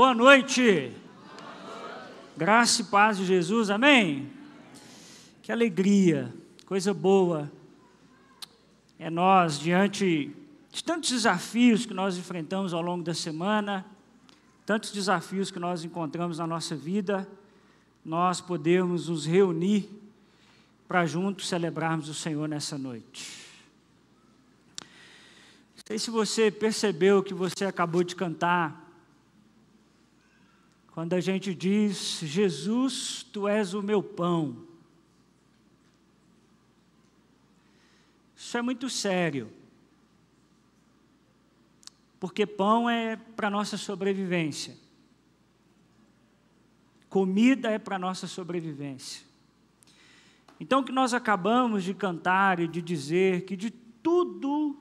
Boa noite. Graça e paz de Jesus, amém? Que alegria, coisa boa. É nós, diante de tantos desafios que nós enfrentamos ao longo da semana, tantos desafios que nós encontramos na nossa vida, nós podemos nos reunir para juntos celebrarmos o Senhor nessa noite. Não sei se você percebeu que você acabou de cantar. Quando a gente diz, Jesus, tu és o meu pão. Isso é muito sério. Porque pão é para a nossa sobrevivência. Comida é para a nossa sobrevivência. Então, o que nós acabamos de cantar e de dizer, que de tudo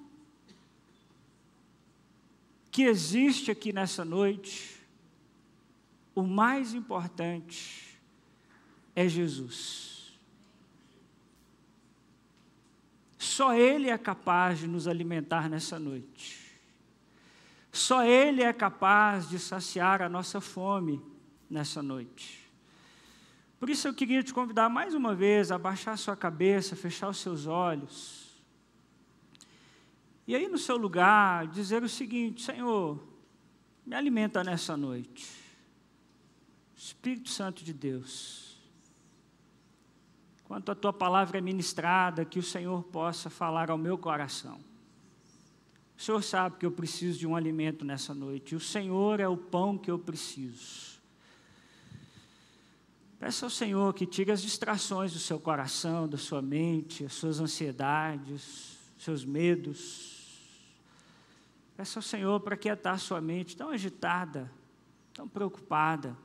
que existe aqui nessa noite, o mais importante é Jesus. Só Ele é capaz de nos alimentar nessa noite. Só Ele é capaz de saciar a nossa fome nessa noite. Por isso eu queria te convidar mais uma vez a abaixar sua cabeça, fechar os seus olhos. E aí no seu lugar dizer o seguinte: Senhor, me alimenta nessa noite. Espírito Santo de Deus, quanto a tua palavra é ministrada, que o Senhor possa falar ao meu coração. O Senhor sabe que eu preciso de um alimento nessa noite. O Senhor é o pão que eu preciso. Peça ao Senhor que tire as distrações do seu coração, da sua mente, as suas ansiedades, seus medos. Peça ao Senhor para aquietar sua mente tão agitada, tão preocupada.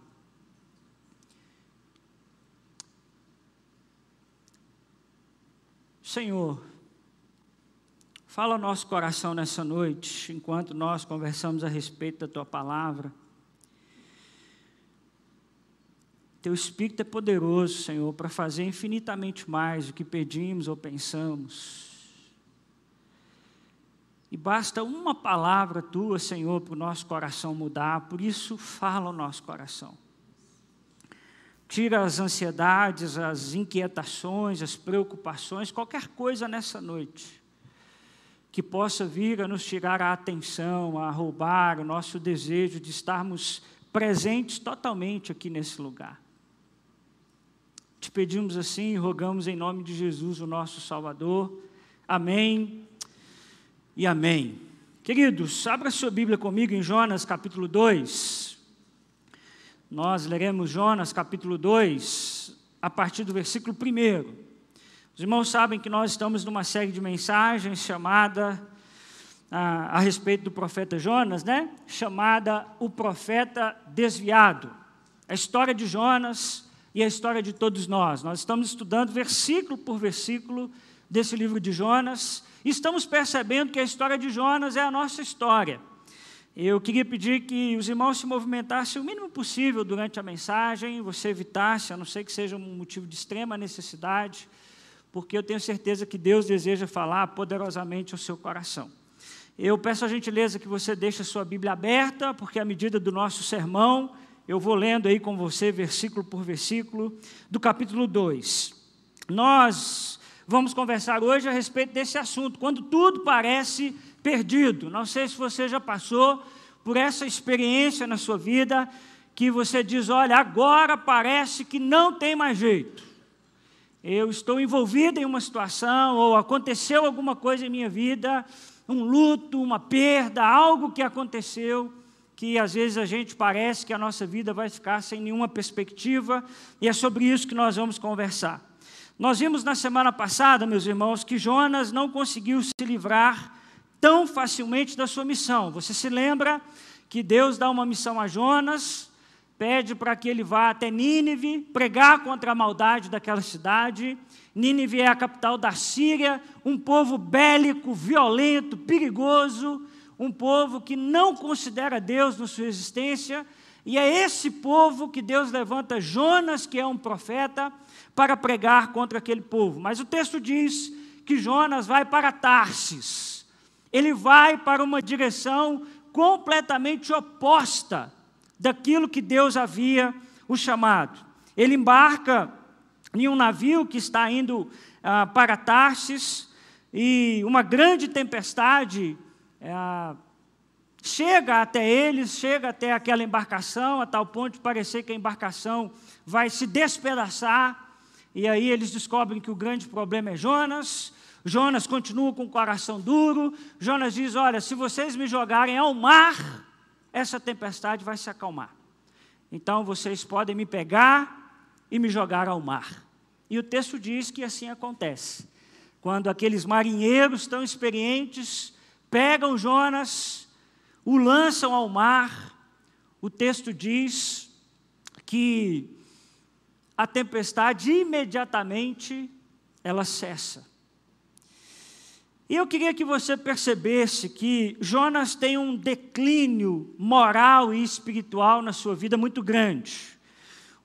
Senhor, fala ao nosso coração nessa noite, enquanto nós conversamos a respeito da Tua Palavra. Teu Espírito é poderoso, Senhor, para fazer infinitamente mais do que pedimos ou pensamos. E basta uma palavra Tua, Senhor, para o nosso coração mudar, por isso fala ao nosso coração. Tira as ansiedades, as inquietações, as preocupações, qualquer coisa nessa noite que possa vir a nos tirar a atenção, a roubar o nosso desejo de estarmos presentes totalmente aqui nesse lugar. Te pedimos assim e rogamos em nome de Jesus, o nosso Salvador. Amém e amém. Queridos, abra sua Bíblia comigo em Jonas capítulo 2. Nós leremos Jonas capítulo 2, a partir do versículo 1. Os irmãos sabem que nós estamos numa série de mensagens chamada, a respeito do profeta Jonas, né? Chamada O Profeta Desviado. A história de Jonas e a história de todos nós. Nós estamos estudando versículo por versículo desse livro de Jonas e estamos percebendo que a história de Jonas é a nossa história. Eu queria pedir que os irmãos se movimentassem o mínimo possível durante a mensagem, você evitasse, a não ser que seja um motivo de extrema necessidade, porque eu tenho certeza que Deus deseja falar poderosamente ao seu coração. Eu peço a gentileza que você deixe a sua Bíblia aberta, porque à medida do nosso sermão, eu vou lendo aí com você, versículo por versículo, do capítulo 2. Nós vamos conversar hoje a respeito desse assunto, quando tudo parece perdido. Não sei se você já passou por essa experiência na sua vida, que você diz, olha, agora parece que não tem mais jeito. Eu estou envolvido em uma situação, ou aconteceu alguma coisa em minha vida, um luto, uma perda, algo que aconteceu, que às vezes a gente parece que a nossa vida vai ficar sem nenhuma perspectiva, e é sobre isso que nós vamos conversar. Nós vimos na semana passada, meus irmãos, que Jonas não conseguiu se livrar tão facilmente da sua missão. Você se lembra que Deus dá uma missão a Jonas, pede para que ele vá até Nínive, pregar contra a maldade daquela cidade. Nínive é a capital da Síria, um povo bélico, violento, perigoso, um povo que não considera Deus na sua existência, e é esse povo que Deus levanta Jonas, que é um profeta, para pregar contra aquele povo. Mas o texto diz que Jonas vai para Tarsis. Ele vai para uma direção completamente oposta daquilo que Deus havia o chamado. Ele embarca em um navio que está indo para Tarsis, e uma grande tempestade chega até eles, chega até aquela embarcação, a tal ponto de parecer que a embarcação vai se despedaçar, e aí eles descobrem que o grande problema é Jonas. Jonas continua com o coração duro. Jonas diz: olha, se vocês me jogarem ao mar, essa tempestade vai se acalmar. Então vocês podem me pegar e me jogar ao mar. E o texto diz que assim acontece. Quando aqueles marinheiros tão experientes pegam Jonas, o lançam ao mar, o texto diz que a tempestade imediatamente ela cessa. E eu queria que você percebesse que Jonas tem um declínio moral e espiritual na sua vida muito grande.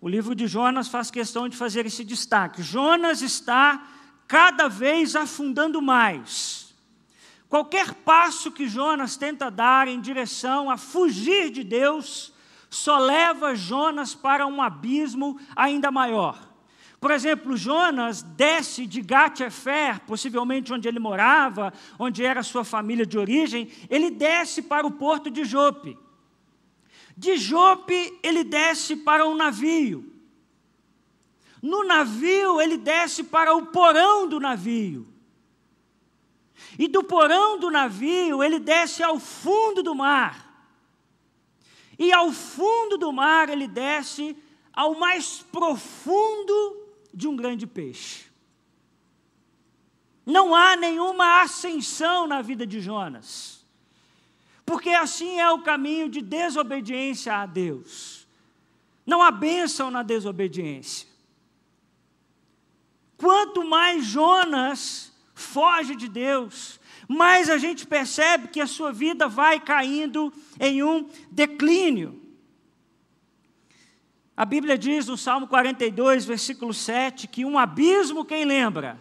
O livro de Jonas faz questão de fazer esse destaque. Jonas está cada vez afundando mais. Qualquer passo que Jonas tenta dar em direção a fugir de Deus, só leva Jonas para um abismo ainda maior. Por exemplo, Jonas desce de Gate-Hefer, possivelmente onde ele morava, onde era sua família de origem, ele desce para o porto de Jope. De Jope, ele desce para um navio. No navio, ele desce para o porão do navio. E do porão do navio, ele desce ao fundo do mar. E ao fundo do mar, ele desce ao mais profundo de um grande peixe. Não há nenhuma ascensão na vida de Jonas, porque assim é o caminho de desobediência a Deus. Não há bênção na desobediência. Quanto mais Jonas foge de Deus, mais a gente percebe que a sua vida vai caindo em um declínio. A Bíblia diz no Salmo 42, versículo 7, que um abismo, quem lembra?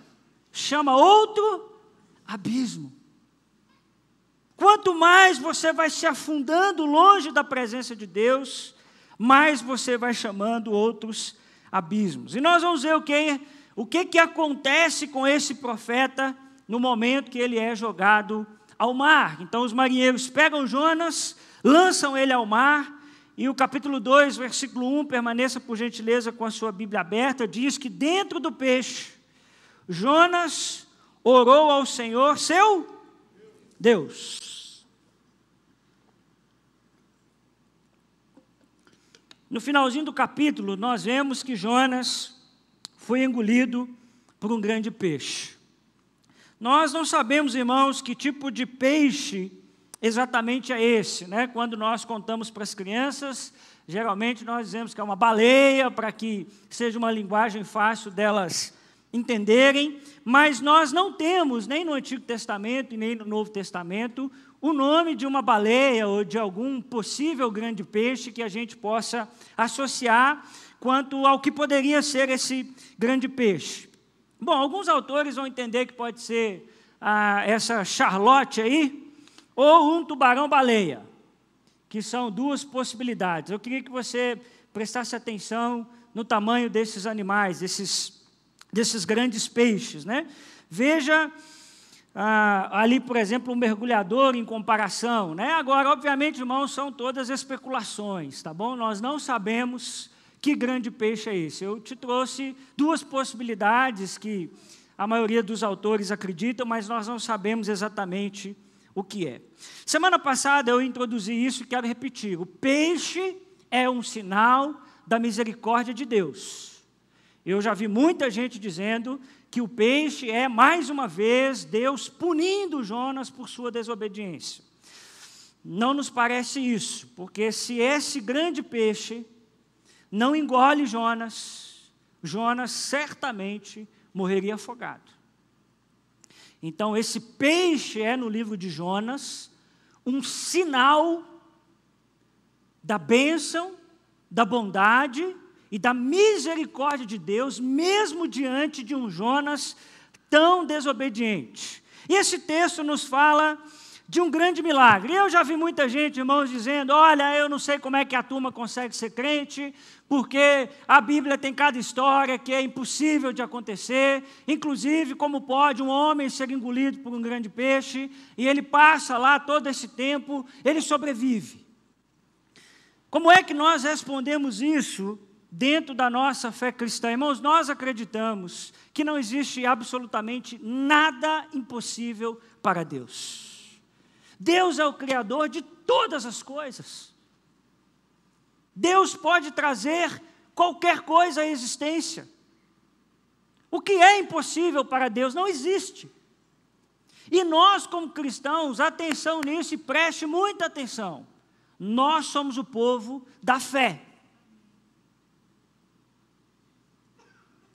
Chama outro abismo. Quanto mais você vai se afundando longe da presença de Deus, mais você vai chamando outros abismos. E nós vamos ver o que acontece com esse profeta no momento que ele é jogado ao mar. Então os marinheiros pegam Jonas, lançam ele ao mar. E o capítulo 2, versículo 1, permaneça por gentileza com a sua Bíblia aberta, diz que dentro do peixe, Jonas orou ao Senhor, seu Deus. No finalzinho do capítulo, nós vemos que Jonas foi engolido por um grande peixe. Nós não sabemos, irmãos, que tipo de peixe exatamente é esse, né? Quando nós contamos para as crianças, geralmente nós dizemos que é uma baleia, para que seja uma linguagem fácil delas entenderem, mas nós não temos, nem no Antigo Testamento e nem no Novo Testamento, o nome de uma baleia ou de algum possível grande peixe que a gente possa associar quanto ao que poderia ser esse grande peixe. Bom, alguns autores vão entender que pode ser essa Charlotte aí, ou um tubarão-baleia, que são duas possibilidades. Eu queria que você prestasse atenção no tamanho desses animais, desses grandes peixes, né? Veja ali, por exemplo, um mergulhador em comparação, né? Agora, obviamente, irmãos, são todas especulações, tá bom? Nós não sabemos que grande peixe é esse. Eu te trouxe duas possibilidades que a maioria dos autores acreditam, mas nós não sabemos exatamente o que é. Semana passada eu introduzi isso e quero repetir. O peixe é um sinal da misericórdia de Deus. Eu já vi muita gente dizendo que o peixe é, mais uma vez, Deus punindo Jonas por sua desobediência. Não nos parece isso, porque se esse grande peixe não engole Jonas, Jonas certamente morreria afogado. Então, esse peixe é, no livro de Jonas, um sinal da bênção, da bondade e da misericórdia de Deus, mesmo diante de um Jonas tão desobediente. E esse texto nos fala de um grande milagre. Eu já vi muita gente, irmãos, dizendo, olha, eu não sei como é que a turma consegue ser crente, porque a Bíblia tem cada história que é impossível de acontecer, inclusive como pode um homem ser engolido por um grande peixe, e ele passa lá todo esse tempo, ele sobrevive. Como é que nós respondemos isso dentro da nossa fé cristã? Irmãos, nós acreditamos que não existe absolutamente nada impossível para Deus. Deus é o Criador de todas as coisas. Deus pode trazer qualquer coisa à existência. O que é impossível para Deus não existe. E nós, como cristãos, atenção nisso e preste muita atenção. Nós somos o povo da fé.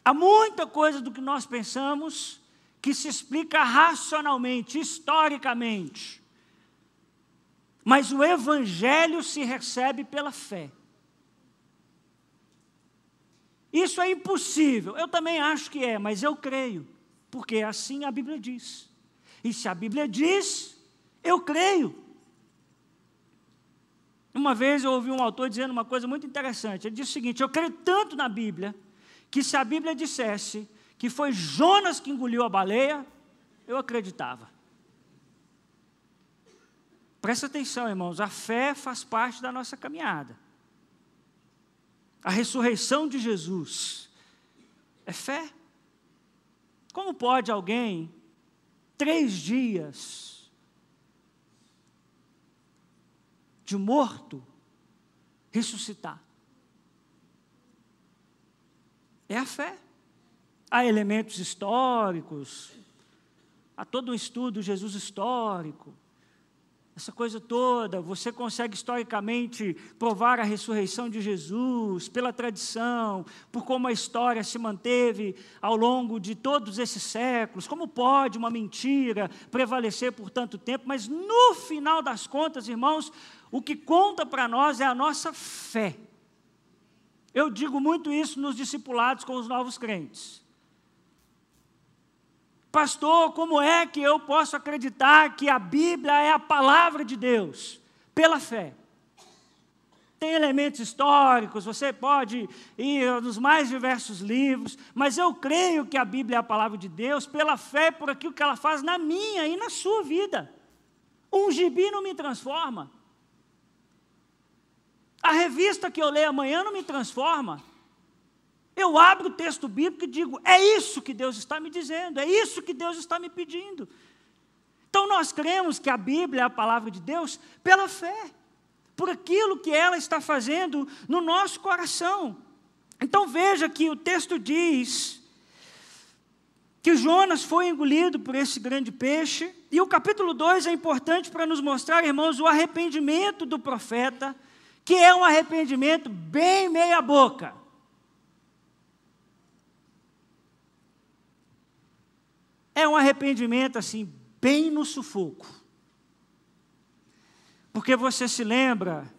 Há muita coisa do que nós pensamos que se explica racionalmente, historicamente. Mas o Evangelho se recebe pela fé. Isso é impossível. Eu também acho que é, mas eu creio. Porque assim a Bíblia diz. E se a Bíblia diz, eu creio. Uma vez eu ouvi um autor dizendo uma coisa muito interessante. Ele disse o seguinte, eu creio tanto na Bíblia, que se a Bíblia dissesse que foi Jonas que engoliu a baleia, eu acreditava. Presta atenção, irmãos, a fé faz parte da nossa caminhada. A ressurreição de Jesus é fé. Como pode alguém, 3 dias... de morto, ressuscitar? É a fé. Há elementos históricos, há todo um estudo de Jesus histórico, essa coisa toda, você consegue historicamente provar a ressurreição de Jesus, pela tradição, por como a história se manteve ao longo de todos esses séculos, como pode uma mentira prevalecer por tanto tempo, mas no final das contas, irmãos, o que conta para nós é a nossa fé. Eu digo muito isso nos discipulados com os novos crentes. Pastor, como é que eu posso acreditar que a Bíblia é a palavra de Deus? Pela fé. Tem elementos históricos, você pode ir nos mais diversos livros, mas eu creio que a Bíblia é a palavra de Deus pela fé, por aquilo que ela faz na minha e na sua vida. Um gibi não me transforma. A revista que eu leio amanhã não me transforma. Eu abro o texto bíblico e digo, é isso que Deus está me dizendo, é isso que Deus está me pedindo. Então nós cremos que a Bíblia é a palavra de Deus pela fé, por aquilo que ela está fazendo no nosso coração. Então veja que o texto diz que Jonas foi engolido por esse grande peixe, e o capítulo 2 é importante para nos mostrar, irmãos, o arrependimento do profeta, que é um arrependimento bem meia boca. É um arrependimento, assim, bem no sufoco. Porque você se lembra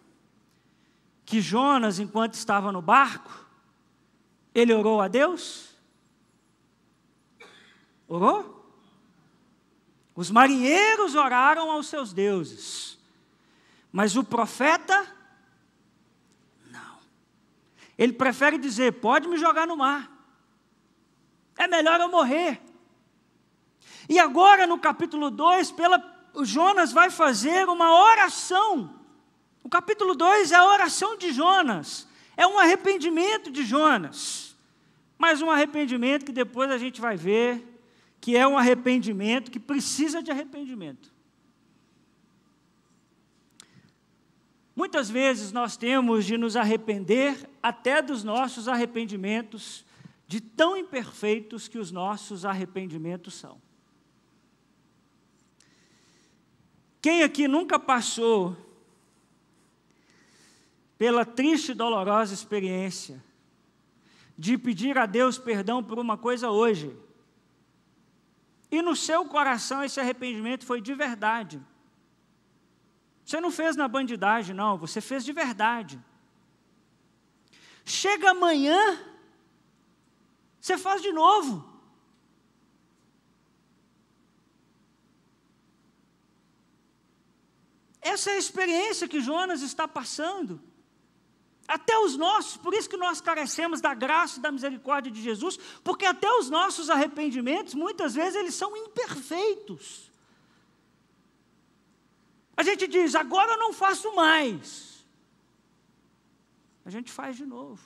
que Jonas, enquanto estava no barco, ele orou a Deus? Orou? Os marinheiros oraram aos seus deuses. Mas o profeta, não. Ele prefere dizer, pode me jogar no mar. É melhor eu morrer. E agora, no capítulo 2, Jonas vai fazer uma oração. O capítulo 2 é a oração de Jonas. É um arrependimento de Jonas. Mas um arrependimento que depois a gente vai ver que é um arrependimento que precisa de arrependimento. Muitas vezes nós temos de nos arrepender até dos nossos arrependimentos, de tão imperfeitos que os nossos arrependimentos são. Quem aqui nunca passou pela triste e dolorosa experiência de pedir a Deus perdão por uma coisa hoje? E no seu coração esse arrependimento foi de verdade. Você não fez na bandidagem, não, você fez de verdade. Chega amanhã, você faz de novo. Essa é a experiência que Jonas está passando. Até os nossos, por isso que nós carecemos da graça e da misericórdia de Jesus, porque até os nossos arrependimentos, muitas vezes, eles são imperfeitos. A gente diz, agora eu não faço mais. A gente faz de novo.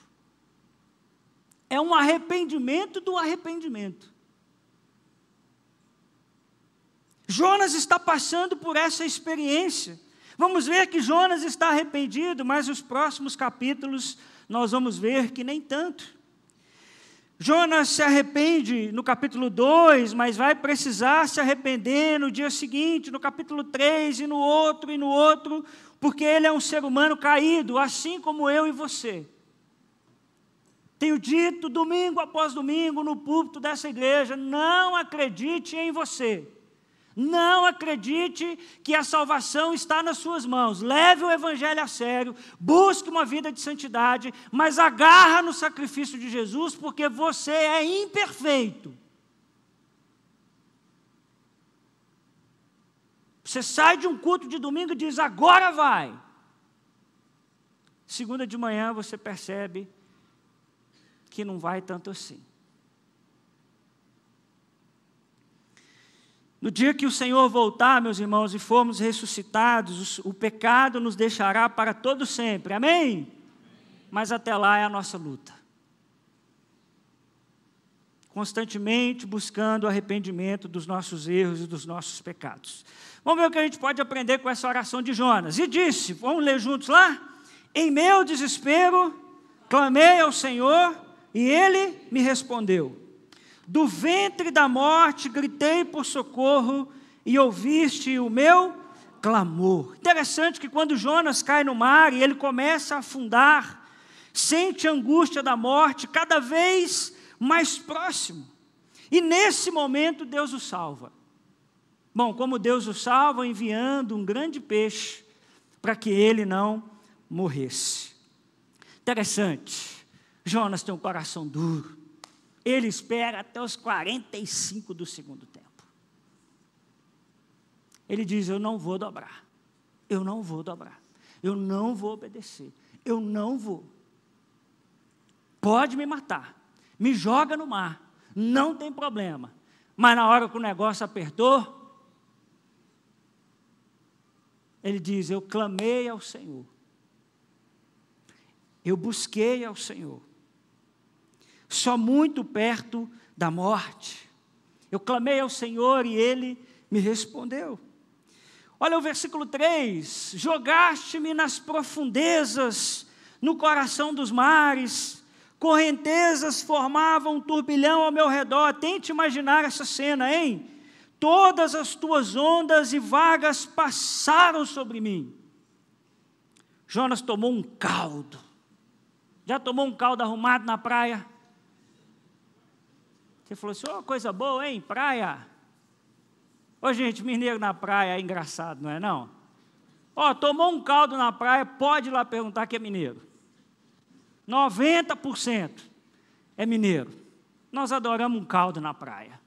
É um arrependimento do arrependimento. Jonas está passando por essa experiência. Vamos ver que Jonas está arrependido, mas nos próximos capítulos nós vamos ver que nem tanto. Jonas se arrepende no capítulo 2, mas vai precisar se arrepender no dia seguinte, no capítulo 3 e no outro, porque ele é um ser humano caído, assim como eu e você. Tenho dito domingo após domingo no púlpito dessa igreja, não acredite em você. Não acredite que a salvação está nas suas mãos. Leve o evangelho a sério, busque uma vida de santidade, mas agarra no sacrifício de Jesus, porque você é imperfeito. Você sai de um culto de domingo e diz, agora vai. Segunda de manhã você percebe que não vai tanto assim. No dia que o Senhor voltar, meus irmãos, e formos ressuscitados, o pecado nos deixará para todo sempre, amém? Mas até lá é a nossa luta. Constantemente buscando arrependimento dos nossos erros e dos nossos pecados. Vamos ver o que a gente pode aprender com essa oração de Jonas. E disse, vamos ler juntos lá? Em meu desespero, clamei ao Senhor e Ele me respondeu. Do ventre da morte gritei por socorro e ouviste o meu clamor. Interessante que quando Jonas cai no mar e ele começa a afundar, sente a angústia da morte cada vez mais próximo. E nesse momento Deus o salva. Bom, como Deus o salva, enviando um grande peixe para que ele não morresse. Interessante, Jonas tem um coração duro. Ele espera até os 45 do segundo tempo. Ele diz, eu não vou dobrar. Eu não vou dobrar. Eu não vou obedecer. Eu não vou. Pode me matar. Me joga no mar. Não tem problema. Mas na hora que o negócio apertou, ele diz, eu clamei ao Senhor. Eu busquei ao Senhor. Só muito perto da morte. Eu clamei ao Senhor e Ele me respondeu. Olha o versículo 3. Jogaste-me nas profundezas, no coração dos mares. Correntezas formavam um turbilhão ao meu redor. Tente imaginar essa cena, hein? Todas as tuas ondas e vagas passaram sobre mim. Jonas tomou um caldo. Já tomou um caldo arrumado na praia? Você falou assim, oh, coisa boa, hein, praia? Ô, gente, mineiro na praia é engraçado, não é não? Ó, tomou um caldo na praia, pode ir lá perguntar que é mineiro. 90% é mineiro. Nós adoramos um caldo na praia.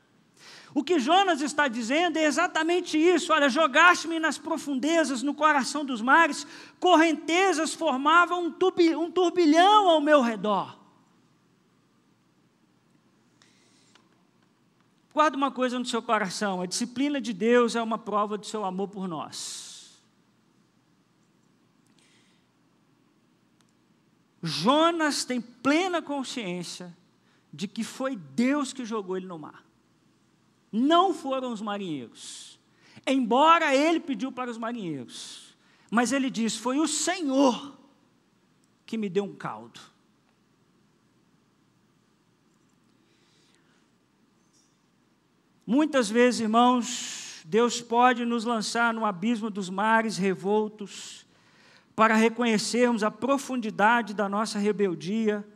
O que Jonas está dizendo é exatamente isso. Olha, jogaste-me nas profundezas, no coração dos mares, correntezas formavam um turbilhão ao meu redor. Guarda uma coisa no seu coração, a disciplina de Deus é uma prova do seu amor por nós. Jonas tem plena consciência de que foi Deus que jogou ele no mar. Não foram os marinheiros. Embora ele pediu para os marinheiros. Mas ele diz, foi o Senhor que me deu um caldo. Muitas vezes, irmãos, Deus pode nos lançar no abismo dos mares revoltos para reconhecermos a profundidade da nossa rebeldia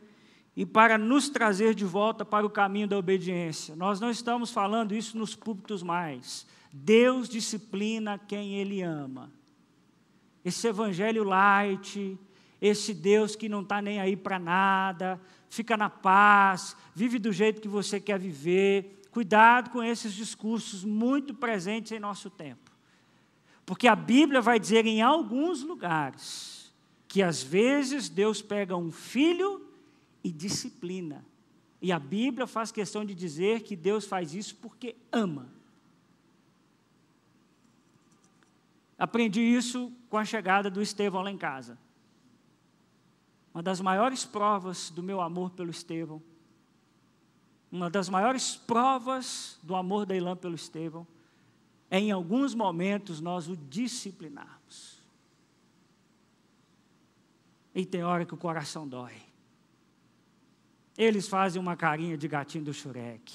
e para nos trazer de volta para o caminho da obediência. Nós não estamos falando isso nos púlpitos mais. Deus disciplina quem Ele ama. Esse evangelho light, esse Deus que não está nem aí para nada, fica na paz, vive do jeito que você quer viver. Cuidado com esses discursos muito presentes em nosso tempo. Porque a Bíblia vai dizer em alguns lugares que às vezes Deus pega um filho e disciplina. E a Bíblia faz questão de dizer que Deus faz isso porque ama. Aprendi isso com a chegada do Estevão lá em casa. Uma das maiores provas do meu amor pelo Estevão, uma das maiores provas do amor da Ilã pelo Estevão, é em alguns momentos nós o disciplinarmos. E tem hora que o coração dói. Eles fazem uma carinha de gatinho do Shrek.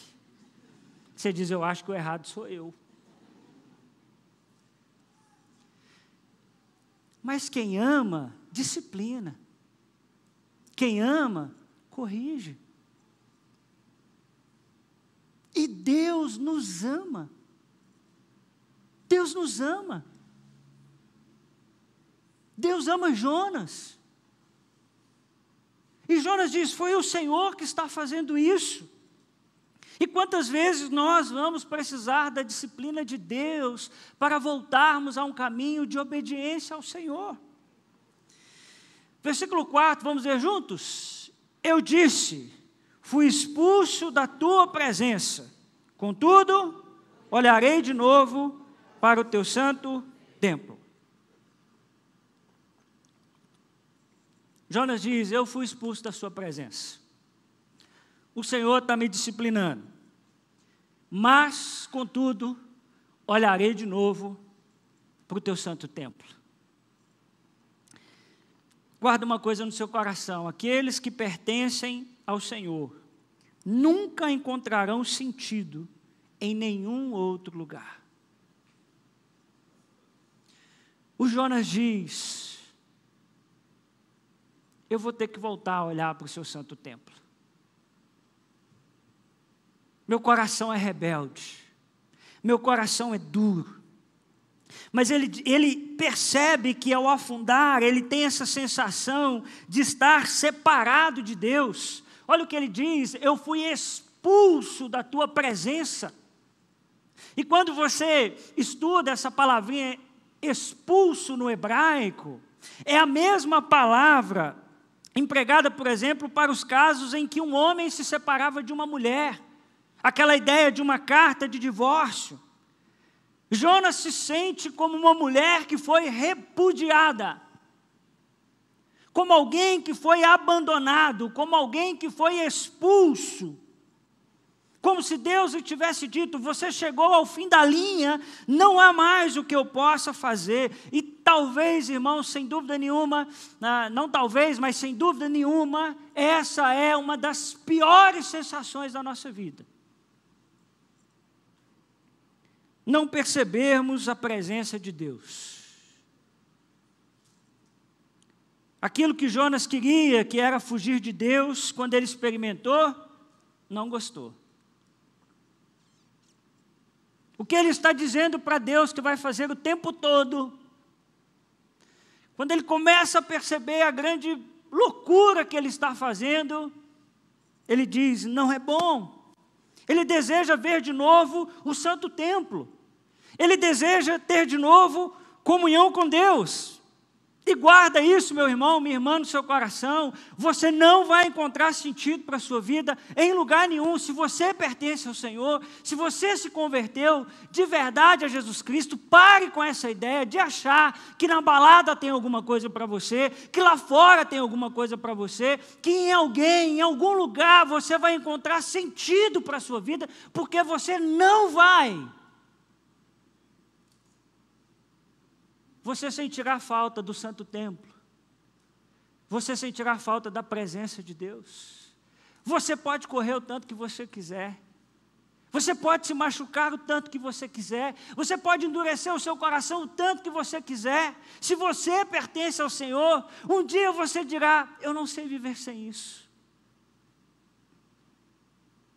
Você diz, eu acho que o errado sou eu. Mas quem ama, disciplina. Quem ama, corrige. E Deus nos ama. Deus nos ama. Deus ama Jonas. E Jonas diz, foi o Senhor que está fazendo isso. E quantas vezes nós vamos precisar da disciplina de Deus para voltarmos a um caminho de obediência ao Senhor? Versículo 4, vamos ler juntos? Eu disse, fui expulso da tua presença, contudo, olharei de novo para o teu santo templo. Jonas diz, eu fui expulso da sua presença. O Senhor está me disciplinando. Mas, contudo, olharei de novo para o teu santo templo. Guarda uma coisa no seu coração. Aqueles que pertencem ao Senhor nunca encontrarão sentido em nenhum outro lugar. O Jonas diz, eu vou ter que voltar a olhar para o seu santo templo. Meu coração é rebelde. Meu coração é duro. Mas ele percebe que ao afundar, ele tem essa sensação de estar separado de Deus. Olha o que ele diz, eu fui expulso da tua presença. E quando você estuda essa palavrinha expulso no hebraico, é a mesma palavra empregada, por exemplo, para os casos em que um homem se separava de uma mulher. Aquela ideia de uma carta de divórcio. Jonas se sente como uma mulher que foi repudiada. Como alguém que foi abandonado, como alguém que foi expulso. Como se Deus lhe tivesse dito, você chegou ao fim da linha, não há mais o que eu possa fazer. E talvez, irmãos, sem dúvida nenhuma, não talvez, mas sem dúvida nenhuma, essa é uma das piores sensações da nossa vida. Não percebermos a presença de Deus. Aquilo que Jonas queria, que era fugir de Deus, quando ele experimentou, não gostou. O que ele está dizendo para Deus que vai fazer o tempo todo, quando ele começa a perceber a grande loucura que ele está fazendo, ele diz, não é bom. Ele deseja ver de novo o santo templo. Ele deseja ter de novo comunhão com Deus. E guarda isso, meu irmão, minha irmã, no seu coração. Você não vai encontrar sentido para a sua vida em lugar nenhum. Se você pertence ao Senhor, se você se converteu de verdade a Jesus Cristo, pare com essa ideia de achar que na balada tem alguma coisa para você, que lá fora tem alguma coisa para você, que em alguém, em algum lugar, você vai encontrar sentido para a sua vida, porque você não vai. Você sentirá falta do santo templo. Você sentirá falta da presença de Deus. Você pode correr o tanto que você quiser. Você pode se machucar o tanto que você quiser. Você pode endurecer o seu coração o tanto que você quiser. Se você pertence ao Senhor, um dia você dirá, eu não sei viver sem isso.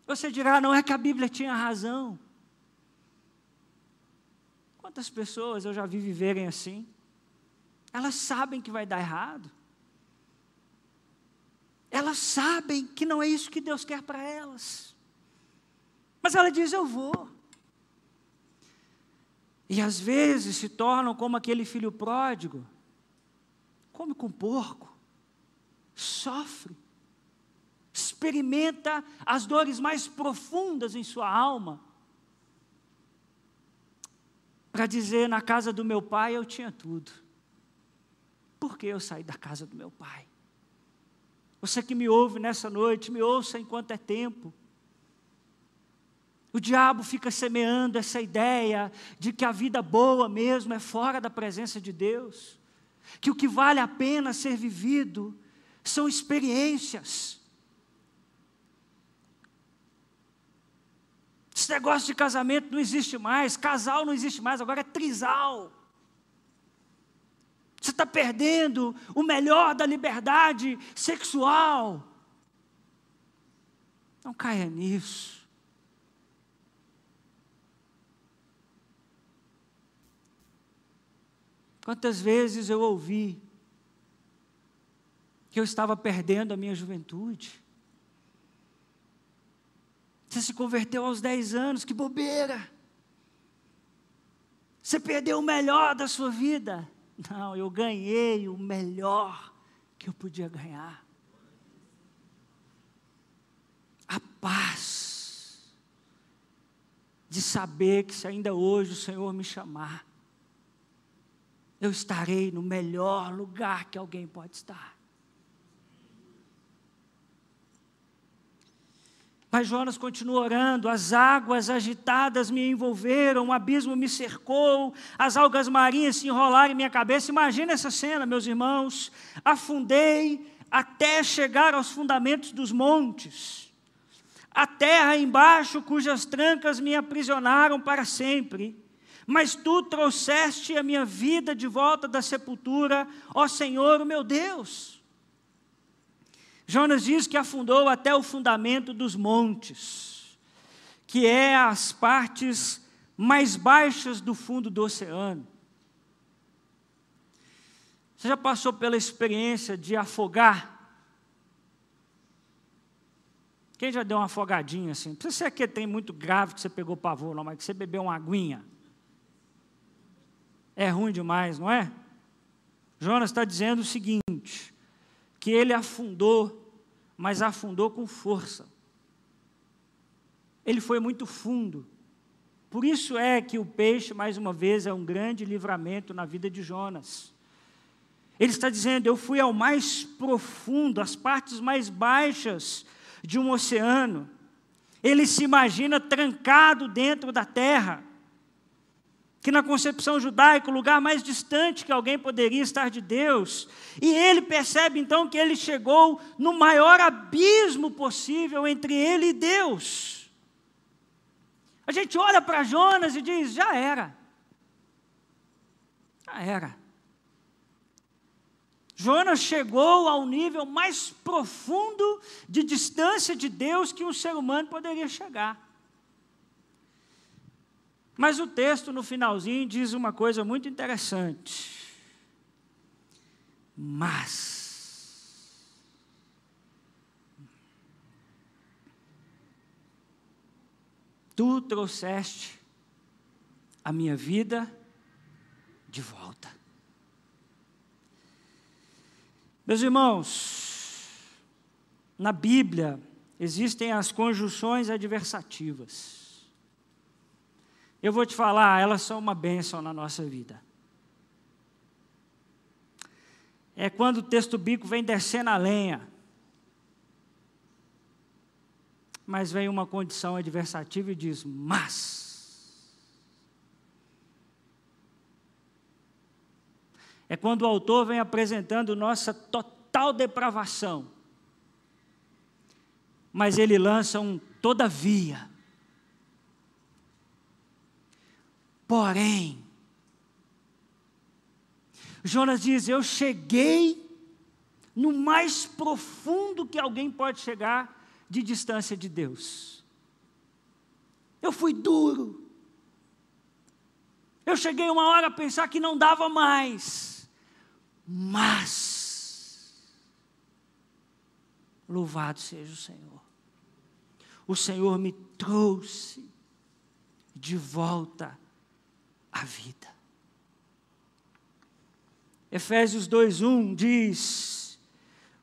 Você dirá, não é que a Bíblia tinha razão. Quantas pessoas eu já vi viverem assim? Elas sabem que vai dar errado. Elas sabem que não é isso que Deus quer para elas. Mas ela diz, eu vou. E às vezes se tornam como aquele filho pródigo, come com porco, sofre, experimenta as dores mais profundas em sua alma, para dizer: na casa do meu pai eu tinha tudo, por que eu saí da casa do meu pai? Você que me ouve nessa noite, me ouça enquanto é tempo. O diabo fica semeando essa ideia de que a vida boa mesmo é fora da presença de Deus, que o que vale a pena ser vivido são experiências. Esse negócio de casamento não existe mais, casal não existe mais, agora é trisal. Você está perdendo o melhor da liberdade sexual. Não caia nisso. Quantas vezes eu ouvi que eu estava perdendo a minha juventude? Você se converteu aos 10 anos, que bobeira! Você perdeu o melhor da sua vida. Não, eu ganhei o melhor que eu podia ganhar. A paz de saber que, se ainda hoje o Senhor me chamar, eu estarei no melhor lugar que alguém pode estar. Mas Jonas continua orando: as águas agitadas me envolveram, um abismo me cercou, as algas marinhas se enrolaram em minha cabeça. Imagina essa cena, meus irmãos. Afundei até chegar aos fundamentos dos montes, a terra embaixo, cujas trancas me aprisionaram para sempre. Mas tu trouxeste a minha vida de volta da sepultura, ó Senhor, o meu Deus. Jonas diz que afundou até o fundamento dos montes, que é as partes mais baixas do fundo do oceano. Você já passou pela experiência de afogar? Quem já deu uma afogadinha assim? Não precisa ser que tem muito grave que você pegou pavor, não, mas que você bebeu uma aguinha. É ruim demais, não é? Jonas está dizendo o seguinte, que ele afundou, mas afundou com força. Ele foi muito fundo. Por isso é que o peixe, mais uma vez, é um grande livramento na vida de Jonas. Ele está dizendo: eu fui ao mais profundo, às partes mais baixas de um oceano. Ele se imagina trancado dentro da terra, que na concepção judaica, o lugar mais distante que alguém poderia estar de Deus. E ele percebe então que ele chegou no maior abismo possível entre ele e Deus. A gente olha para Jonas e diz: já era. Já era. Jonas chegou ao nível mais profundo de distância de Deus que um ser humano poderia chegar. Mas o texto, no finalzinho, diz uma coisa muito interessante. Tu trouxeste a minha vida de volta. Meus irmãos, na Bíblia existem as conjunções adversativas. Eu vou te falar, elas são uma bênção na nossa vida. É quando o texto bíblico vem descendo a lenha, mas vem uma condição adversativa e diz: mas. É quando o autor vem apresentando nossa total depravação, mas ele lança um todavia. Porém, Jonas diz: eu cheguei no mais profundo que alguém pode chegar de distância de Deus. Eu fui duro. Eu cheguei uma hora a pensar que não dava mais. Mas, louvado seja o Senhor me trouxe de volta a vida. Efésios 2:1 diz: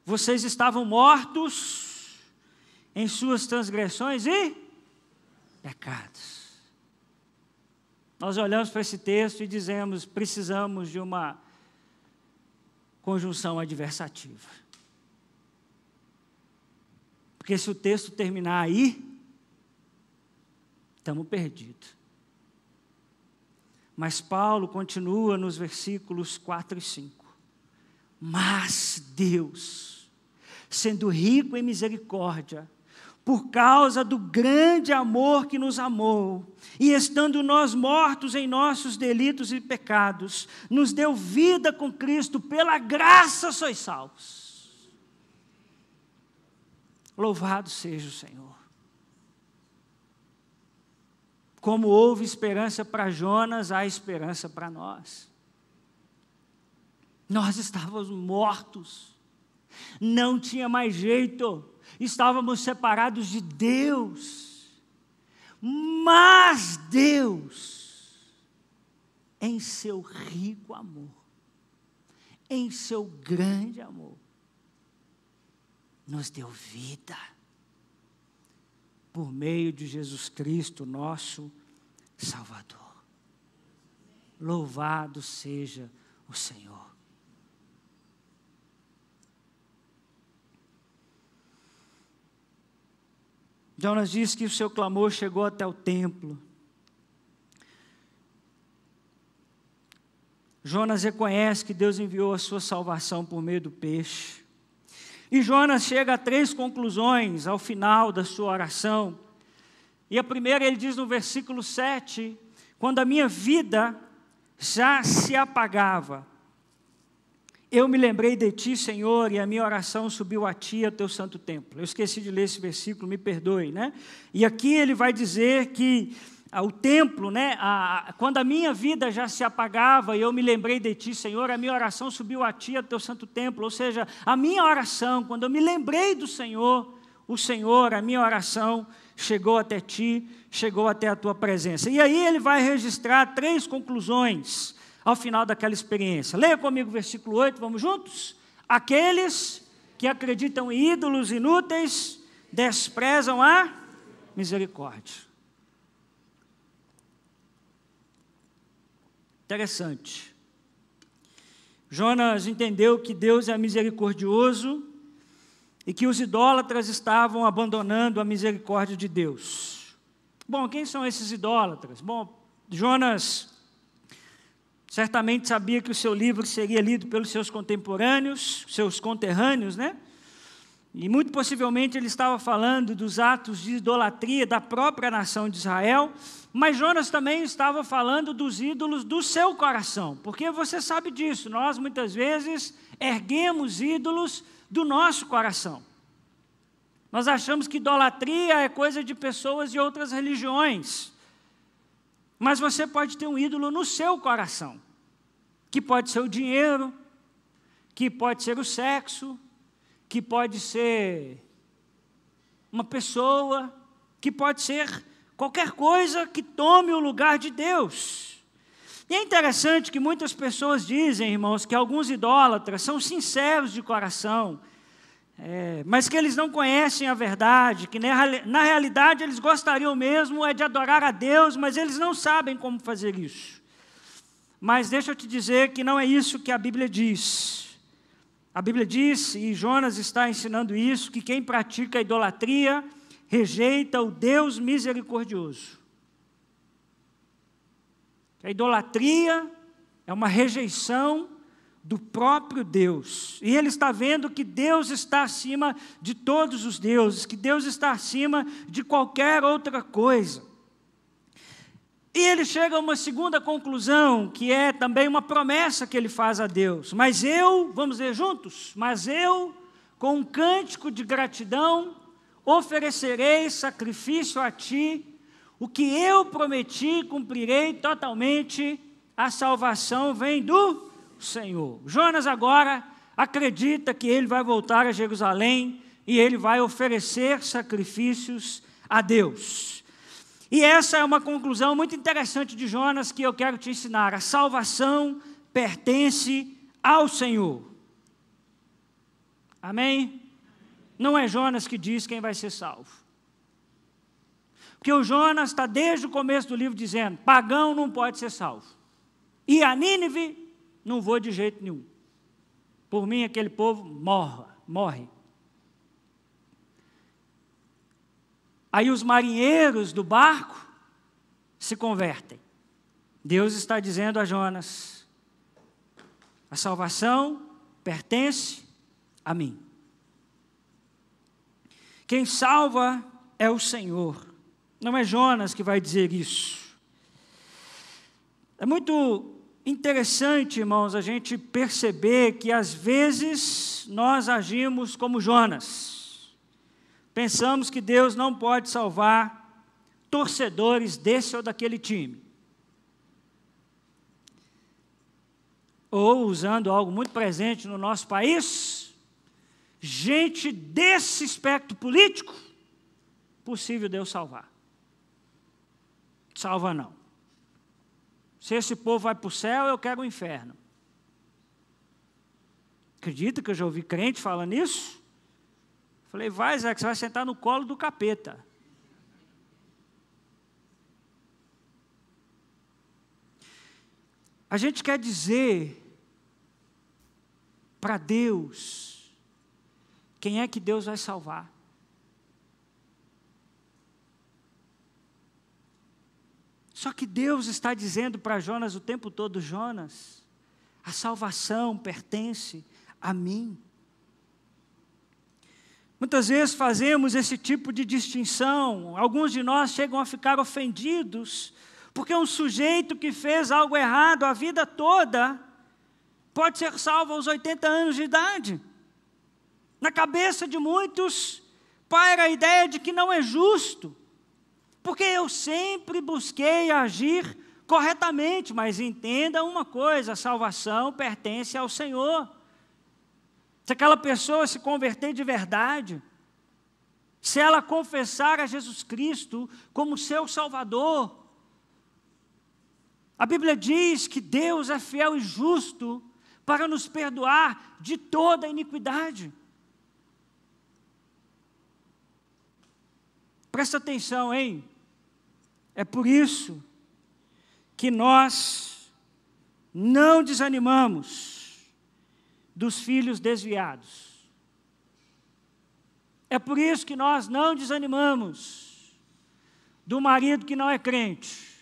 vocês estavam mortos em suas transgressões e pecados. Nós olhamos para esse texto e dizemos: precisamos de uma conjunção adversativa. Porque se o texto terminar aí, estamos perdidos. Mas Paulo continua nos versículos 4 e 5. Mas Deus, sendo rico em misericórdia, por causa do grande amor que nos amou, e estando nós mortos em nossos delitos e pecados, nos deu vida com Cristo, pela graça sois salvos. Louvado seja o Senhor. Como houve esperança para Jonas, há esperança para nós. Nós estávamos mortos, não tinha mais jeito, estávamos separados de Deus, mas Deus, em seu rico amor, em seu grande amor, nos deu vida, por meio de Jesus Cristo, nosso Salvador. Louvado seja o Senhor. Jonas diz que o seu clamor chegou até o templo. Jonas reconhece que Deus enviou a sua salvação por meio do peixe. E Jonas chega a 3 conclusões ao final da sua oração. E a primeira ele diz no versículo 7, quando a minha vida já se apagava, eu me lembrei de ti, Senhor, e a minha oração subiu a ti, ao teu santo templo. Eu esqueci de ler esse versículo, me perdoe, né? E aqui ele vai dizer que o templo, né? Quando a minha vida já se apagava e eu me lembrei de ti, Senhor, a minha oração subiu a ti, ao teu santo templo. Ou seja, a minha oração, quando eu me lembrei do Senhor, a minha oração chegou até ti, chegou até a tua presença. E aí ele vai registrar 3 conclusões ao final daquela experiência. Leia comigo o versículo 8, vamos juntos? Aqueles que acreditam em ídolos inúteis desprezam a misericórdia. Interessante. Jonas entendeu que Deus é misericordioso e que os idólatras estavam abandonando a misericórdia de Deus. Bom, quem são esses idólatras? Bom, Jonas certamente sabia que o seu livro seria lido pelos seus contemporâneos, seus conterrâneos, né? E muito possivelmente ele estava falando dos atos de idolatria da própria nação de Israel. Mas Jonas também estava falando dos ídolos do seu coração, porque você sabe disso, nós muitas vezes erguemos ídolos do nosso coração. Nós achamos que idolatria é coisa de pessoas de outras religiões, mas você pode ter um ídolo no seu coração, que pode ser o dinheiro, que pode ser o sexo, que pode ser uma pessoa, que pode ser qualquer coisa que tome o lugar de Deus. E é interessante que muitas pessoas dizem, irmãos, que alguns idólatras são sinceros de coração, mas que eles não conhecem a verdade, que na realidade eles gostariam mesmo de adorar a Deus, mas eles não sabem como fazer isso. Mas deixa eu te dizer que não é isso que a Bíblia diz. A Bíblia diz, e Jonas está ensinando isso, que quem pratica a idolatria rejeita o Deus misericordioso. A idolatria é uma rejeição do próprio Deus. E ele está vendo que Deus está acima de todos os deuses, que Deus está acima de qualquer outra coisa. E ele chega a uma segunda conclusão, que é também uma promessa que ele faz a Deus. Mas eu, vamos ler juntos? Mas eu, com um cântico de gratidão, oferecerei sacrifício a ti, o que eu prometi cumprirei totalmente, a salvação vem do Senhor. Jonas agora acredita que ele vai voltar a Jerusalém e ele vai oferecer sacrifícios a Deus. E essa é uma conclusão muito interessante de Jonas que eu quero te ensinar. A salvação pertence ao Senhor. Amém? Não é Jonas que diz quem vai ser salvo. Porque o Jonas está desde o começo do livro dizendo, pagão não pode ser salvo. E a Nínive, não vou de jeito nenhum. Por mim, aquele povo morre. Aí os marinheiros do barco se convertem. Deus está dizendo a Jonas, a salvação pertence a mim. Quem salva é o Senhor. Não é Jonas que vai dizer isso. É muito interessante, irmãos, a gente perceber que às vezes nós agimos como Jonas. Pensamos que Deus não pode salvar torcedores desse ou daquele time. Ou, usando algo muito presente no nosso país, gente desse espectro político, possível Deus salvar. Salva não. Se esse povo vai para o céu, eu quero o inferno. Acredita que eu já ouvi crente falando isso? Falei, vai Zé, que você vai sentar no colo do capeta. A gente quer dizer para Deus quem é que Deus vai salvar. Só que Deus está dizendo para Jonas o tempo todo, Jonas, a salvação pertence a mim. Muitas vezes fazemos esse tipo de distinção. Alguns de nós chegam a ficar ofendidos, porque um sujeito que fez algo errado a vida toda pode ser salvo aos 80 anos de idade. Na cabeça de muitos paira a ideia de que não é justo, porque eu sempre busquei agir corretamente, mas entenda uma coisa, a salvação pertence ao Senhor. Se aquela pessoa se converter de verdade, se ela confessar a Jesus Cristo como seu Salvador, a Bíblia diz que Deus é fiel e justo para nos perdoar de toda a iniquidade. Presta atenção, hein? É por isso que nós não desanimamos dos filhos desviados. É por isso que nós não desanimamos do marido que não é crente.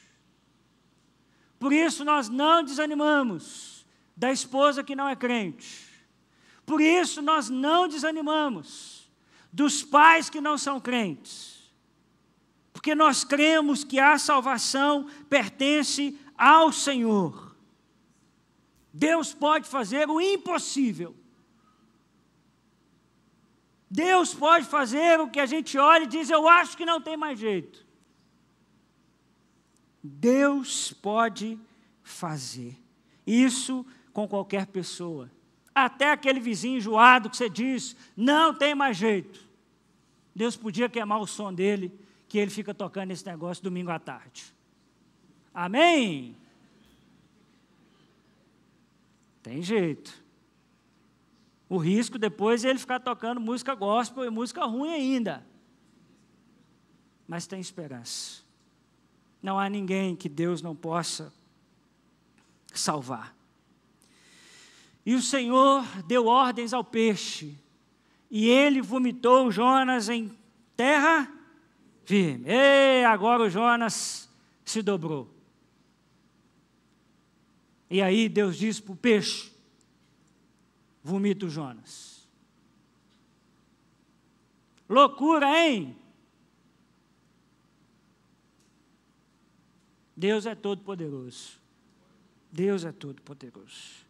Por isso nós não desanimamos da esposa que não é crente. Por isso nós não desanimamos dos pais que não são crentes. Porque nós cremos que a salvação pertence ao Senhor. Deus pode fazer o impossível. Deus pode fazer o que a gente olha e diz, eu acho que não tem mais jeito. Deus pode fazer isso com qualquer pessoa. Até aquele vizinho enjoado que você diz, não tem mais jeito. Deus podia queimar o som dele, que ele fica tocando esse negócio domingo à tarde. Amém? Tem jeito. O risco depois é ele ficar tocando música gospel e música ruim ainda. Mas tem esperança. Não há ninguém que Deus não possa salvar. E o Senhor deu ordens ao peixe, e ele vomitou Jonas em terra firme. E agora o Jonas se dobrou. E aí Deus diz para o peixe, vomita o Jonas. Loucura, hein? Deus é todo poderoso. Deus é todo poderoso.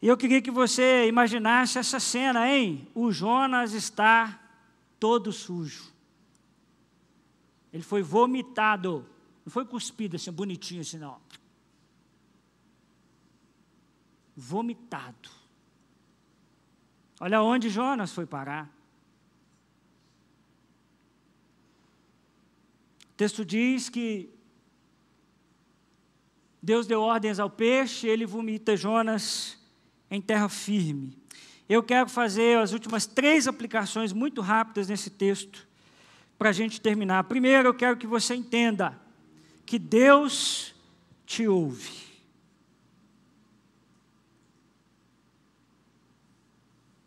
E eu queria que você imaginasse essa cena, hein? O Jonas está todo sujo. Ele foi vomitado. Não foi cuspido assim, bonitinho assim, não. Vomitado. Olha onde Jonas foi parar. texto diz que Deus deu ordens ao peixe, ele vomita Jonas em terra firme. Eu quero fazer as últimas 3 aplicações muito rápidas nesse texto, para a gente terminar. Primeiro, eu quero que você entenda que Deus te ouve.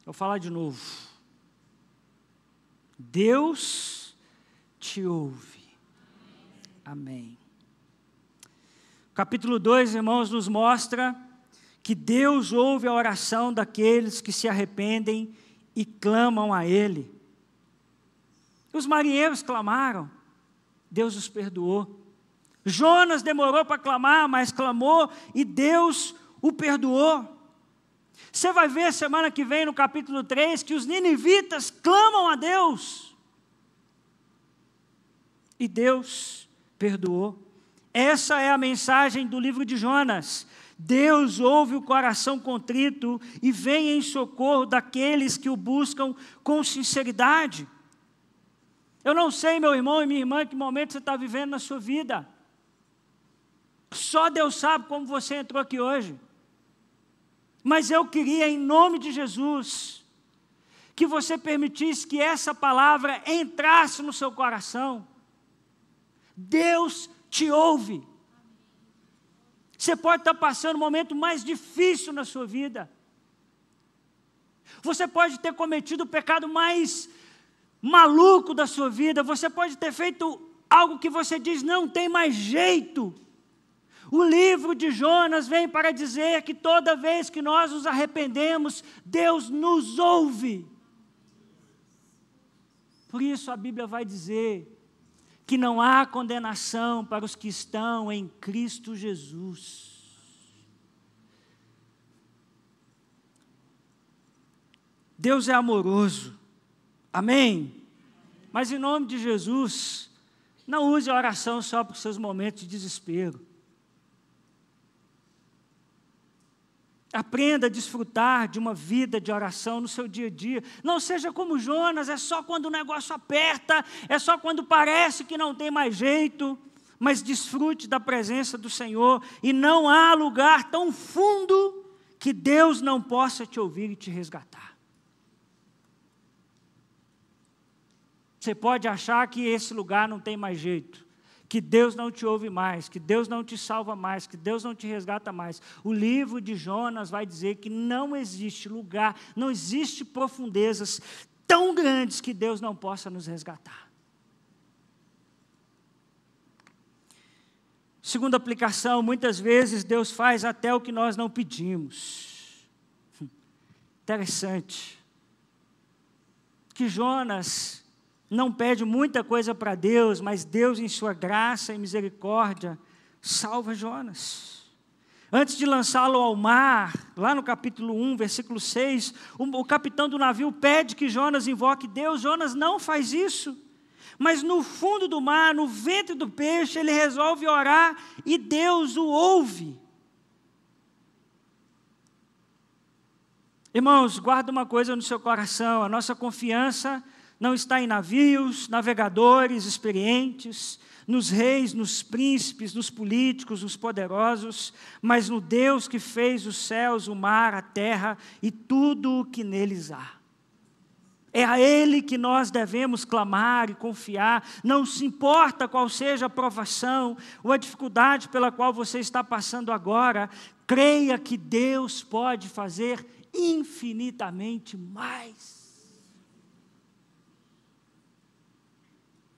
Vou falar de novo. Deus te ouve. Amém. O capítulo 2, irmãos, nos mostra que Deus ouve a oração daqueles que se arrependem e clamam a Ele. Os marinheiros clamaram, Deus os perdoou. Jonas demorou para clamar, mas clamou e Deus o perdoou. Você vai ver semana que vem, no capítulo 3, que os ninivitas clamam a Deus. E Deus perdoou. Essa é a mensagem do livro de Jonas. Deus ouve o coração contrito e vem em socorro daqueles que o buscam com sinceridade. Eu não sei, meu irmão e minha irmã, que momento você está vivendo na sua vida. Só Deus sabe como você entrou aqui hoje. Mas eu queria, em nome de Jesus, que você permitisse que essa palavra entrasse no seu coração. Deus te ouve. Você pode estar passando o momento mais difícil na sua vida. Você pode ter cometido o pecado mais maluco da sua vida, você pode ter feito algo que você diz, não tem mais jeito. O livro de Jonas vem para dizer que toda vez que nós nos arrependemos, Deus nos ouve. Por isso a Bíblia vai dizer que não há condenação para os que estão em Cristo Jesus. Deus é amoroso. Amém? Mas em nome de Jesus, não use a oração só para os seus momentos de desespero. Aprenda a desfrutar de uma vida de oração no seu dia a dia. Não seja como Jonas, é só quando o negócio aperta, é só quando parece que não tem mais jeito, mas desfrute da presença do Senhor e não há lugar tão fundo que Deus não possa te ouvir e te resgatar. Você pode achar que esse lugar não tem mais jeito, que Deus não te ouve mais, que Deus não te salva mais, que Deus não te resgata mais. O livro de Jonas vai dizer que não existe lugar, não existe profundezas tão grandes que Deus não possa nos resgatar. Segunda aplicação, muitas vezes Deus faz até o que nós não pedimos. Interessante. Que Jonas não pede muita coisa para Deus, mas Deus, em sua graça e misericórdia, salva Jonas. Antes de lançá-lo ao mar, lá no capítulo 1, versículo 6, o capitão do navio pede que Jonas invoque Deus. Jonas não faz isso, mas no fundo do mar, no ventre do peixe, ele resolve orar e Deus o ouve. Irmãos, guarda uma coisa no seu coração, a nossa confiança não está em navios, navegadores experientes, nos reis, nos príncipes, nos políticos, nos poderosos, mas no Deus que fez os céus, o mar, a terra e tudo o que neles há. É a Ele que nós devemos clamar e confiar, não se importa qual seja a provação ou a dificuldade pela qual você está passando agora, creia que Deus pode fazer infinitamente mais.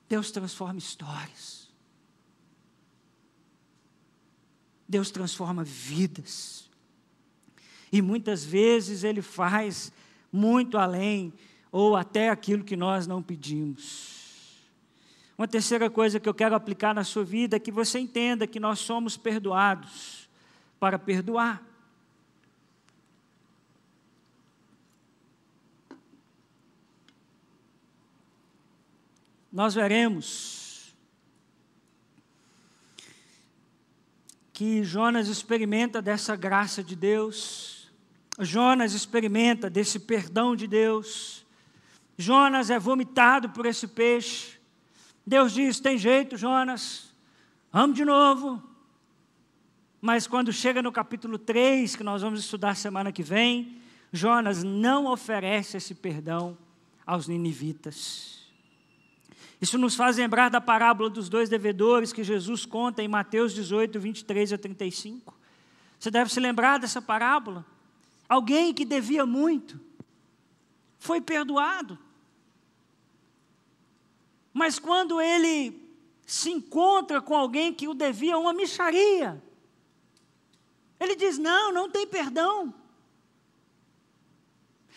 Deus transforma histórias. Deus transforma vidas. E muitas vezes Ele faz muito além, ou até aquilo que nós não pedimos. Uma terceira coisa que eu quero aplicar na sua vida é que você entenda que nós somos perdoados para perdoar. Nós veremos que Jonas experimenta dessa graça de Deus, Jonas experimenta desse perdão de Deus, Jonas é vomitado por esse peixe, Deus diz, tem jeito, Jonas, vamos de novo. Mas quando chega no capítulo 3, que nós vamos estudar semana que vem, Jonas não oferece esse perdão aos ninivitas. Isso nos faz lembrar da parábola dos dois devedores que Jesus conta em Mateus 18, 23 a 35. Você deve se lembrar dessa parábola. Alguém que devia muito foi perdoado. Mas quando ele se encontra com alguém que o devia uma mixaria, ele diz, não tem perdão.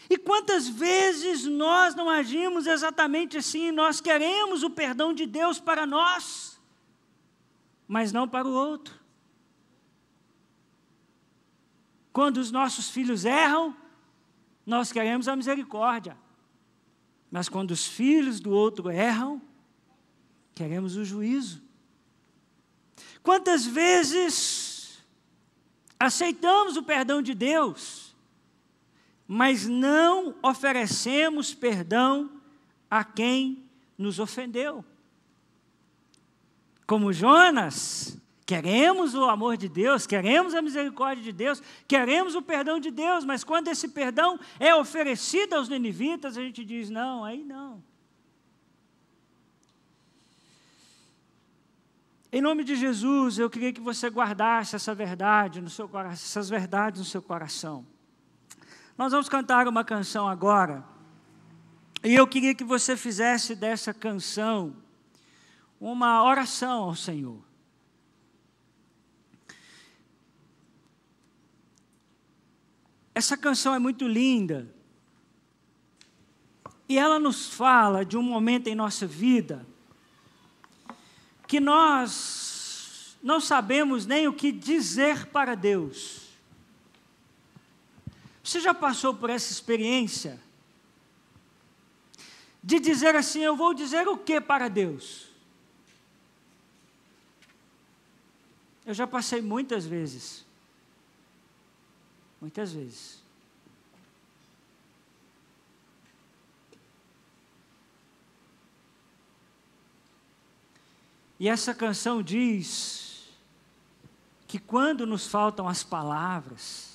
E quantas vezes nós não agimos exatamente assim, nós queremos o perdão de Deus para nós, mas não para o outro. Quando os nossos filhos erram, nós queremos a misericórdia, mas quando os filhos do outro erram, queremos o juízo. Quantas vezes aceitamos o perdão de Deus, mas não oferecemos perdão a quem nos ofendeu. Como Jonas, queremos o amor de Deus, queremos a misericórdia de Deus, queremos o perdão de Deus, mas quando esse perdão é oferecido aos ninivitas, a gente diz, não, aí não. Em nome de Jesus, eu queria que você guardasse essa verdade no seu coração, essas verdades no seu coração. Nós vamos cantar uma canção agora, e eu queria que você fizesse dessa canção uma oração ao Senhor. Essa canção é muito linda, e ela nos fala de um momento em nossa vida que nós não sabemos nem o que dizer para Deus. Você já passou por essa experiência? De dizer assim, eu vou dizer o que para Deus? Eu já passei muitas vezes. Muitas vezes. E essa canção diz que quando nos faltam as palavras,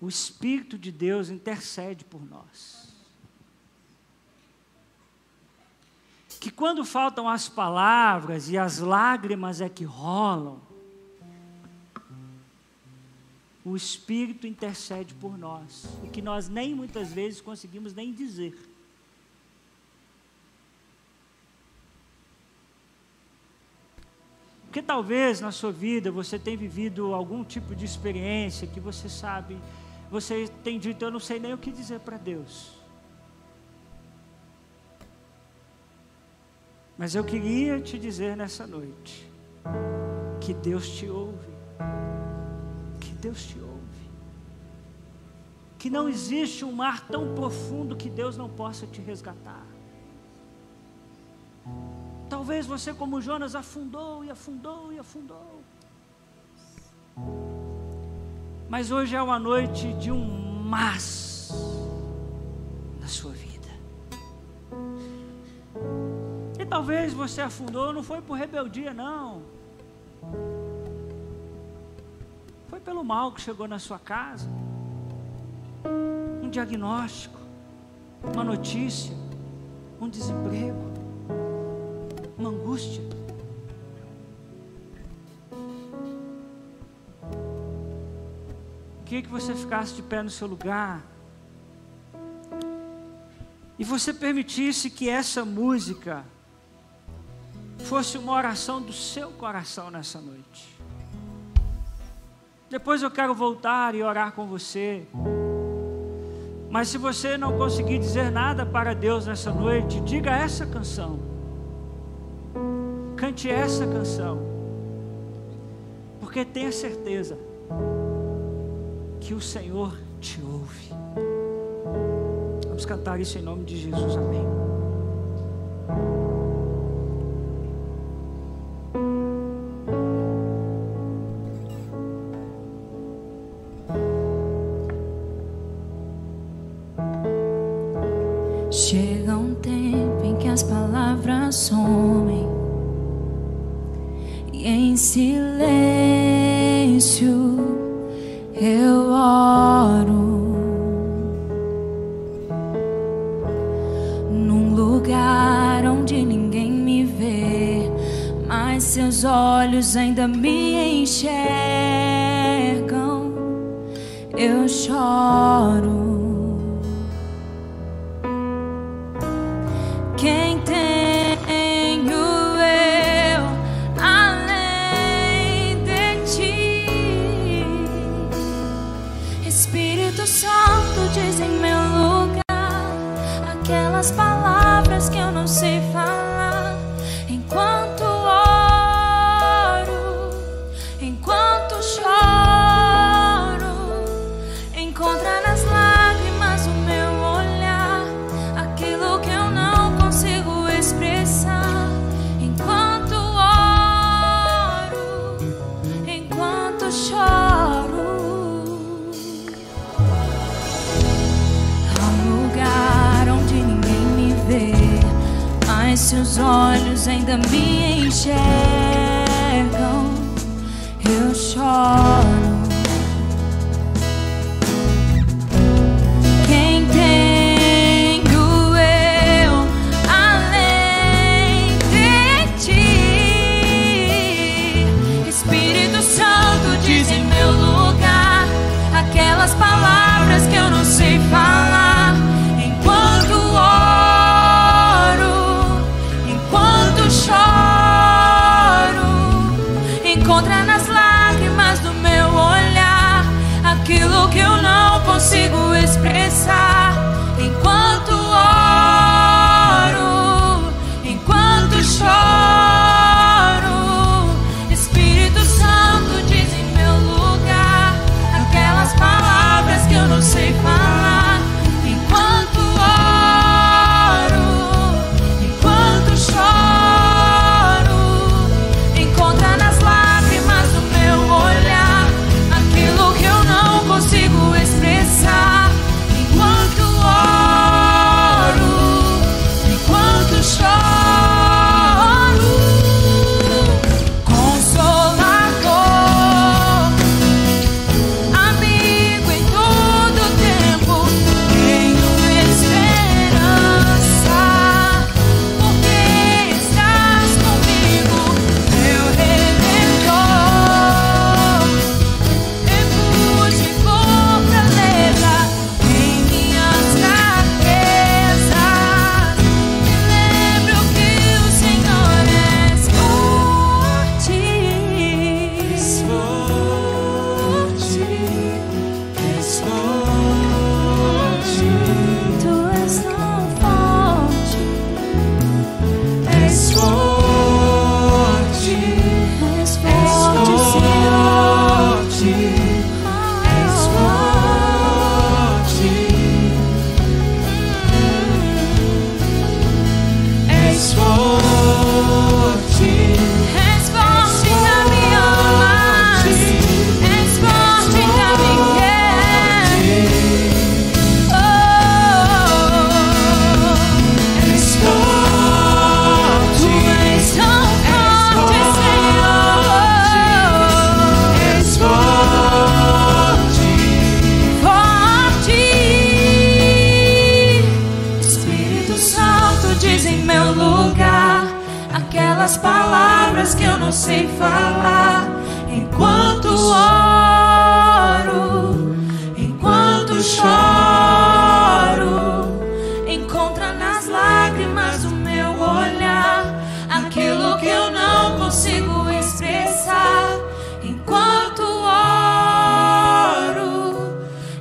o Espírito de Deus intercede por nós. Que quando faltam as palavras e as lágrimas é que rolam, o Espírito intercede por nós, o que nós nem muitas vezes conseguimos nem dizer. Porque talvez na sua vida você tenha vivido algum tipo de experiência que você sabe... Você tem dito, eu não sei nem o que dizer para Deus. Mas eu queria te dizer nessa noite, que Deus te ouve. Que Deus te ouve. Que não existe um mar tão profundo que Deus não possa te resgatar. Talvez você, como Jonas, afundou e afundou e afundou. Mas hoje é uma noite de um mas na sua vida. E talvez você afundou, não foi por rebeldia, não. Foi pelo mal que chegou na sua casa. Um diagnóstico, uma notícia, um desemprego, uma angústia. Queria que você ficasse de pé no seu lugar e você permitisse que essa música fosse uma oração do seu coração nessa noite. Depois eu quero voltar e orar com você, mas se você não conseguir dizer nada para Deus nessa noite, diga essa canção, cante essa canção, porque tenha certeza que o Senhor te ouve. Vamos cantar isso em nome de Jesus, amém. Chega um tempo em que as palavras somem e em silêncio eu oro num lugar onde ninguém me vê, mas seus olhos ainda me enxergam. Eu choro. Espírito Santo, diz em meu lugar aquelas palavras que eu não sei falar. Enquanto oro, enquanto choro, encontra nas lágrimas o meu olhar, aquilo que eu não consigo expressar. Enquanto oro, enquanto choro, seus olhos ainda me enxergam. Eu choro. Quem tenho eu além de ti? Espírito Santo, diz em meu lugar aquelas palavras que eu não sei falar. Encontra nas lágrimas do meu olhar aquilo que eu não consigo expressar. Enquanto oro, enquanto choro, Espírito Santo, diz em meu lugar aquelas palavras que eu não sei falar. Enquanto oro, enquanto choro, aquelas palavras que eu não sei falar. Enquanto oro, enquanto choro, encontra nas lágrimas o meu olhar, aquilo que eu não consigo expressar. Enquanto oro,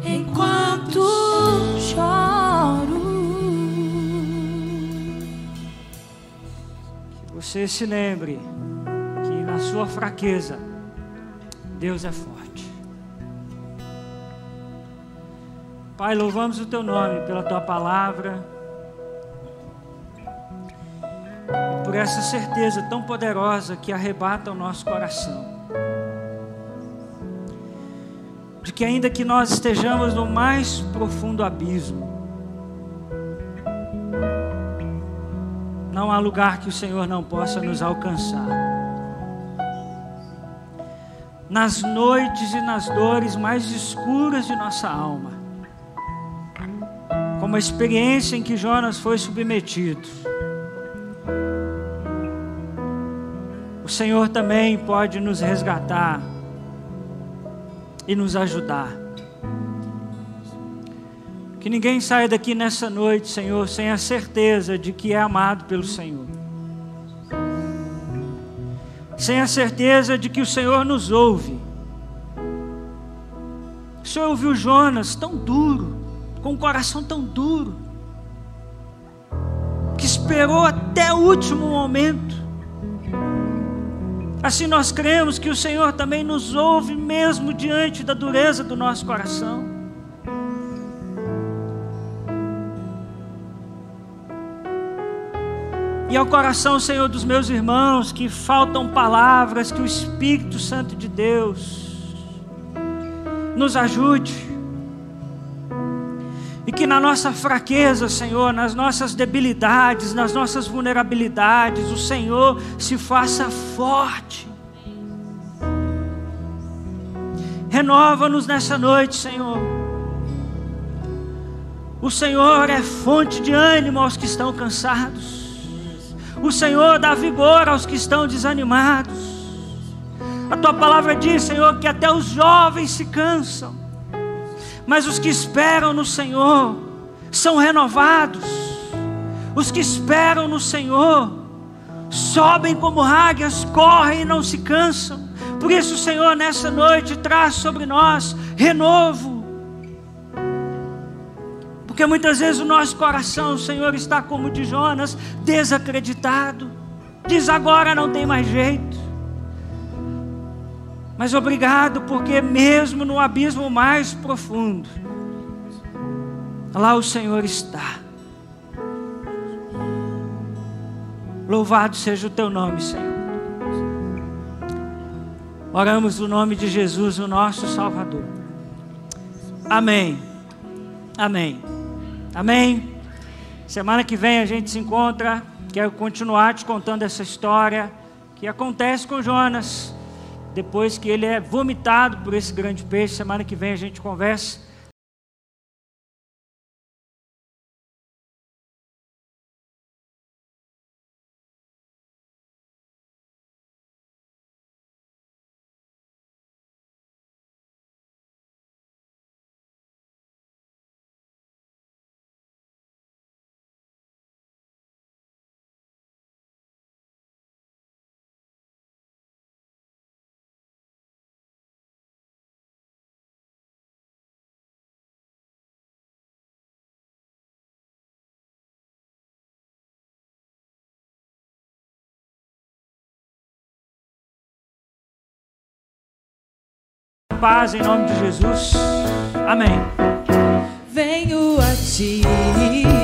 enquanto choro. Você se lembre que na sua fraqueza Deus é forte. Pai, louvamos o teu nome pela tua palavra e por essa certeza tão poderosa que arrebata o nosso coração, de que ainda que nós estejamos no mais profundo abismo, Não há lugar que o Senhor não possa nos alcançar. Nas noites e nas dores mais escuras de nossa alma, como a experiência em que Jonas foi submetido, o Senhor também pode nos resgatar e nos ajudar. Que ninguém saia daqui nessa noite, Senhor, sem a certeza de que é amado pelo Senhor. Sem a certeza de que o Senhor nos ouve. O Senhor ouviu Jonas tão duro, com o coração tão duro, que esperou até o último momento. Assim nós cremos que o Senhor também nos ouve mesmo diante da dureza do nosso coração. E ao coração, Senhor, dos meus irmãos, que faltam palavras, que o Espírito Santo de Deus nos ajude. E que na nossa fraqueza, Senhor, nas nossas debilidades, nas nossas vulnerabilidades, o Senhor se faça forte. Renova-nos nessa noite, Senhor. O Senhor é fonte de ânimo aos que estão cansados. O Senhor dá vigor aos que estão desanimados. A Tua palavra diz, Senhor, que até os jovens se cansam, mas os que esperam no Senhor são renovados. Os que esperam no Senhor sobem como águias, correm e não se cansam. Por isso, Senhor, nessa noite traz sobre nós renovo, porque muitas vezes o nosso coração, Senhor, está como o de Jonas, desacreditado. Diz: agora não tem mais jeito. Mas obrigado, porque mesmo no abismo mais profundo, lá o Senhor está. Louvado seja o Teu nome, Senhor. Oramos no nome de Jesus, o nosso Salvador. Amém. Amém. Amém? Semana que vem a gente se encontra. Quero continuar te contando essa história que acontece com Jonas depois que ele é vomitado por esse grande peixe. Semana que vem a gente conversa. Paz em nome de Jesus. Amém. Venho a Ti.